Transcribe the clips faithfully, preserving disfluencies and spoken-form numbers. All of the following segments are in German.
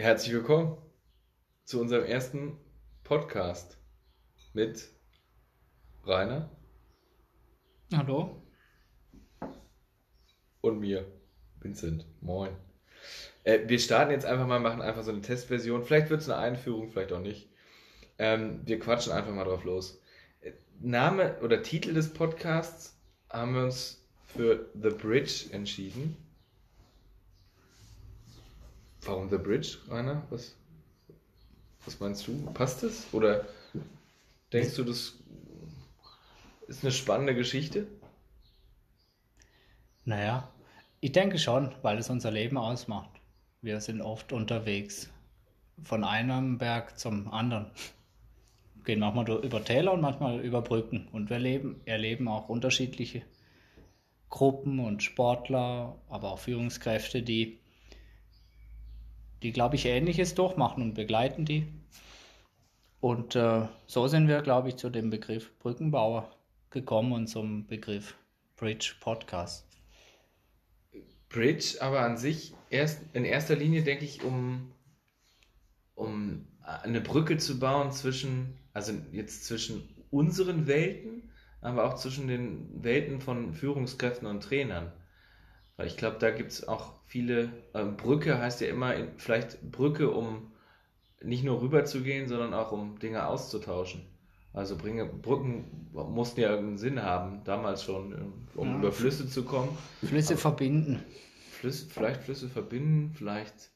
Herzlich willkommen zu unserem ersten Podcast mit Rainer. Hallo. Und mir, Vincent. Moin. Äh, wir starten jetzt einfach mal, machen einfach so eine Testversion. Vielleicht wird es eine Einführung, vielleicht auch nicht. Ähm, wir quatschen einfach mal drauf los. Äh, Name oder Titel des Podcasts haben wir uns für The Bridge entschieden. Warum The Bridge, Rainer? Was, was meinst du? Passt es? Oder denkst du, das ist eine spannende Geschichte? Naja, ich denke schon, weil es unser Leben ausmacht. Wir sind oft unterwegs. Von einem Berg zum anderen. Gehen manchmal über Täler und manchmal über Brücken. Und wir leben, erleben auch unterschiedliche Gruppen und Sportler, aber auch Führungskräfte, die die, glaube ich, Ähnliches durchmachen und begleiten die. Und äh, so sind wir, glaube ich, zu dem Begriff Brückenbauer gekommen und zum Begriff Bridge Podcast. Bridge, aber an sich erst in erster Linie, denke ich, um, um eine Brücke zu bauen zwischen, also jetzt zwischen unseren Welten, aber auch zwischen den Welten von Führungskräften und Trainern. Weil ich glaube, da gibt es auch viele, ähm, Brücke heißt ja immer, in, vielleicht Brücke, um nicht nur rüber zu gehen, sondern auch um Dinge auszutauschen. Also bringe, Brücken mussten ja irgendeinen Sinn haben, damals schon, um ja, über Flüsse zu kommen. Flüsse Aber verbinden. Flüsse, vielleicht Flüsse verbinden, vielleicht...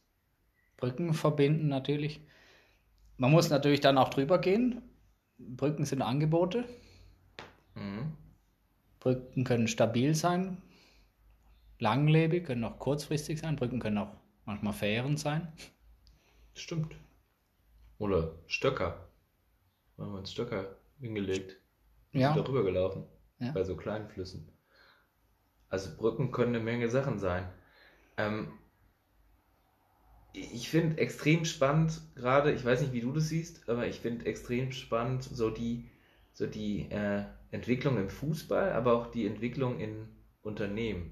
Brücken verbinden natürlich. Man muss natürlich dann auch drüber gehen. Brücken sind Angebote. Mhm. Brücken können stabil sein, langlebig, können auch kurzfristig sein. Brücken können auch manchmal Fähren sein. Stimmt. Oder Stöcker. Da haben wir uns Stöcker hingelegt und ja. sind darüber gelaufen. Ja. Bei so kleinen Flüssen. Also Brücken können eine Menge Sachen sein. Ähm, ich finde extrem spannend gerade, ich weiß nicht, wie du das siehst, aber ich finde extrem spannend so die, so die äh, Entwicklung im Fußball, aber auch die Entwicklung in Unternehmen.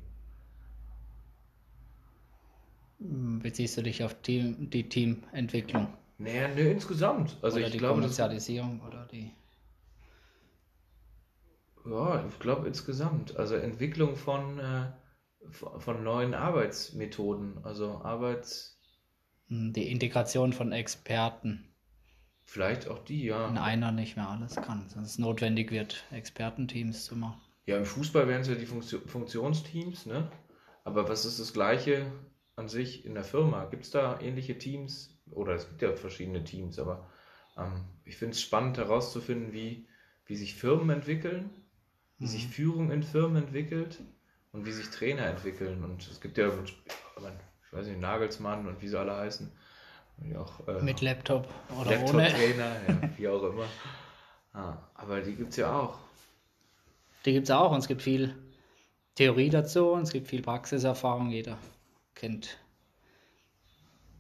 Beziehst du dich auf die, die Teamentwicklung? Naja, nö, ne, insgesamt. Also oder ich die glaube, Kommerzialisierung das... oder die... Ja, ich glaube insgesamt. Also Entwicklung von, äh, von neuen Arbeitsmethoden. Also Arbeits... Die Integration von Experten. Vielleicht auch die, ja. Wenn einer nicht mehr alles kann, sonst notwendig wird, Expertenteams zu machen. Ja, im Fußball wären es ja die Funktion- Funktionsteams, ne? Aber was ist das Gleiche... an sich in der Firma? Gibt es da ähnliche Teams? Oder es gibt ja verschiedene Teams, aber ähm, ich finde es spannend herauszufinden, wie, wie sich Firmen entwickeln, wie mhm. sich Führung in Firmen entwickelt und wie sich Trainer entwickeln. Und es gibt ja, ich weiß nicht, Nagelsmann und wie sie alle heißen. Und auch, äh, mit Laptop oder Laptop ohne. Laptop-Trainer, ja, wie auch immer. Ja, aber die gibt es ja auch. Die gibt es auch und es gibt viel Theorie dazu und es gibt viel Praxiserfahrung. Jeder kennt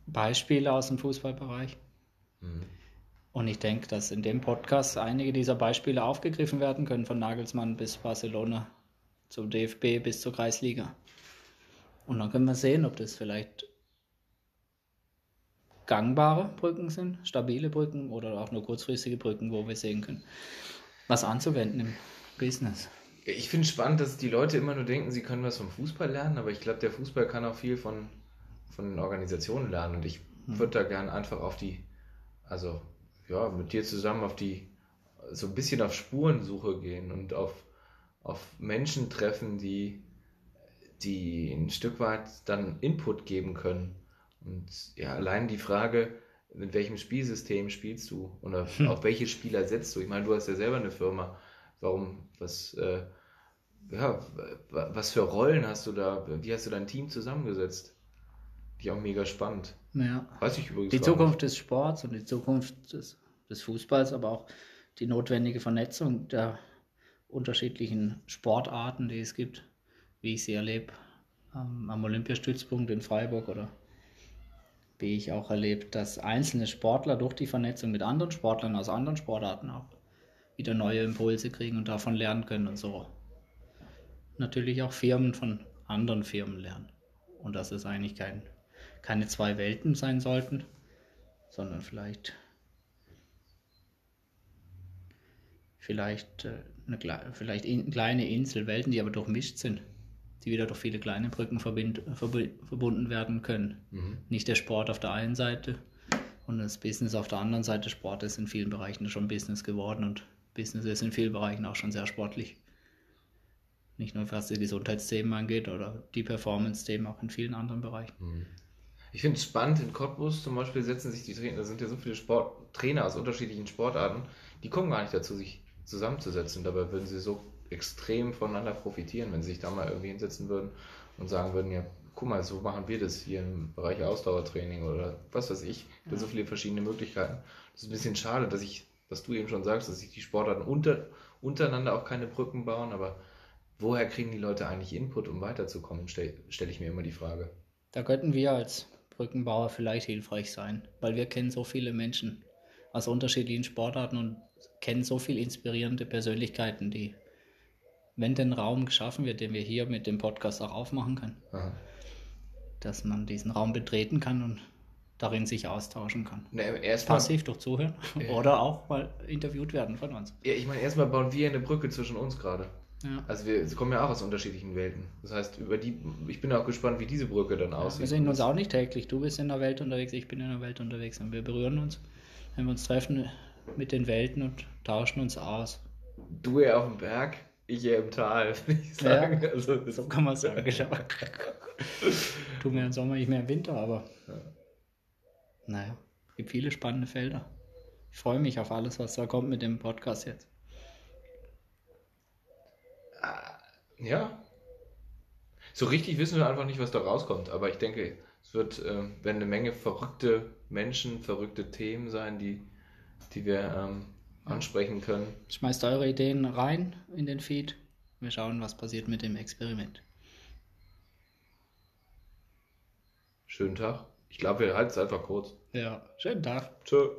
Beispiele aus dem Fußballbereich. Mhm. Und ich denke, dass in dem Podcast einige dieser Beispiele aufgegriffen werden können, von Nagelsmann bis Barcelona, zum D F B bis zur Kreisliga. Und dann können wir sehen, ob das vielleicht gangbare Brücken sind, stabile Brücken oder auch nur kurzfristige Brücken, wo wir sehen können, was anzuwenden im Business. Ich finde es spannend, dass die Leute immer nur denken, sie können was vom Fußball lernen, aber ich glaube, der Fußball kann auch viel von, von Organisationen lernen und ich würde da gern einfach auf die, also ja, mit dir zusammen auf die, so ein bisschen auf Spurensuche gehen und auf, auf Menschen treffen, die, die ein Stück weit dann Input geben können. Und ja, allein die Frage, mit welchem Spielsystem spielst du oder hm. auf welche Spieler setzt du? Ich meine, du hast ja selber eine Firma. Warum, was, äh, ja, was für Rollen hast du da? Wie hast du dein Team zusammengesetzt? Die auch mega spannend. Ja. Weiß ich übrigens. Die Zukunft des Sports und die Zukunft des, des Fußballs, aber auch die notwendige Vernetzung der unterschiedlichen Sportarten, die es gibt, wie ich sie erlebe, ähm, am Olympiastützpunkt in Freiburg oder wie ich auch erlebe, dass einzelne Sportler durch die Vernetzung mit anderen Sportlern aus anderen Sportarten auch wieder neue Impulse kriegen und davon lernen können und so. Natürlich auch Firmen von anderen Firmen lernen. Und dass es eigentlich kein, keine zwei Welten sein sollten, sondern vielleicht vielleicht eine, vielleicht in, kleine Inselwelten, die aber durchmischt sind, die wieder durch viele kleine Brücken verbind, verb, verbunden werden können. Mhm. Nicht der Sport auf der einen Seite und das Business auf der anderen Seite. Sport ist in vielen Bereichen schon Business geworden und Business ist in vielen Bereichen auch schon sehr sportlich. Nicht nur was die Gesundheitsthemen angeht oder die Performance-Themen, auch in vielen anderen Bereichen. Mhm. Ich finde es spannend, in Cottbus zum Beispiel setzen sich die Trainer, da sind ja so viele Sport- Trainer aus unterschiedlichen Sportarten, die kommen gar nicht dazu, sich zusammenzusetzen. Dabei würden sie so extrem voneinander profitieren, wenn sie sich da mal irgendwie hinsetzen würden und sagen würden, ja, guck mal, so machen wir das hier im Bereich Ausdauertraining oder was weiß ich. Da sind so viele verschiedene Möglichkeiten. Das ist ein bisschen schade, dass ich, was du eben schon sagst, dass sich die Sportarten unter, untereinander auch keine Brücken bauen, aber woher kriegen die Leute eigentlich Input, um weiterzukommen, stelle stell ich mir immer die Frage. Da könnten wir als Brückenbauer vielleicht hilfreich sein, weil wir kennen so viele Menschen aus unterschiedlichen Sportarten und kennen so viele inspirierende Persönlichkeiten, die, wenn der Raum geschaffen wird, den wir hier mit dem Podcast auch aufmachen können, aha, dass man diesen Raum betreten kann und darin sich austauschen kann. Na, passiv durch Zuhören ja, oder auch mal interviewt werden von uns. Ja, ich meine, erstmal bauen wir eine Brücke zwischen uns gerade. Ja. Also wir kommen ja auch aus unterschiedlichen Welten. Das heißt, über die, ich bin auch gespannt, wie diese Brücke dann aussieht. Ja, wir sehen uns auch nicht täglich. Du bist in der Welt unterwegs, ich bin in der Welt unterwegs und wir berühren uns, wenn wir uns treffen mit den Welten und tauschen uns aus. Du eher auf dem Berg, ich eher im Tal, würde ich sagen. Ja, also, so kann man es sagen. Du mehr im Sommer, ich mehr im Winter, aber ja, naja, es gibt viele spannende Felder. Ich freue mich auf alles, was da kommt mit dem Podcast jetzt. Ja, so richtig wissen wir einfach nicht, was da rauskommt, aber ich denke, es wird, ähm, werden eine Menge verrückte Menschen, verrückte Themen sein, die, die wir ähm, ansprechen können. Schmeißt eure Ideen rein in den Feed, wir schauen, was passiert mit dem Experiment. Schönen Tag, ich glaube, wir halten es einfach kurz. Ja, schönen Tag. Tschö.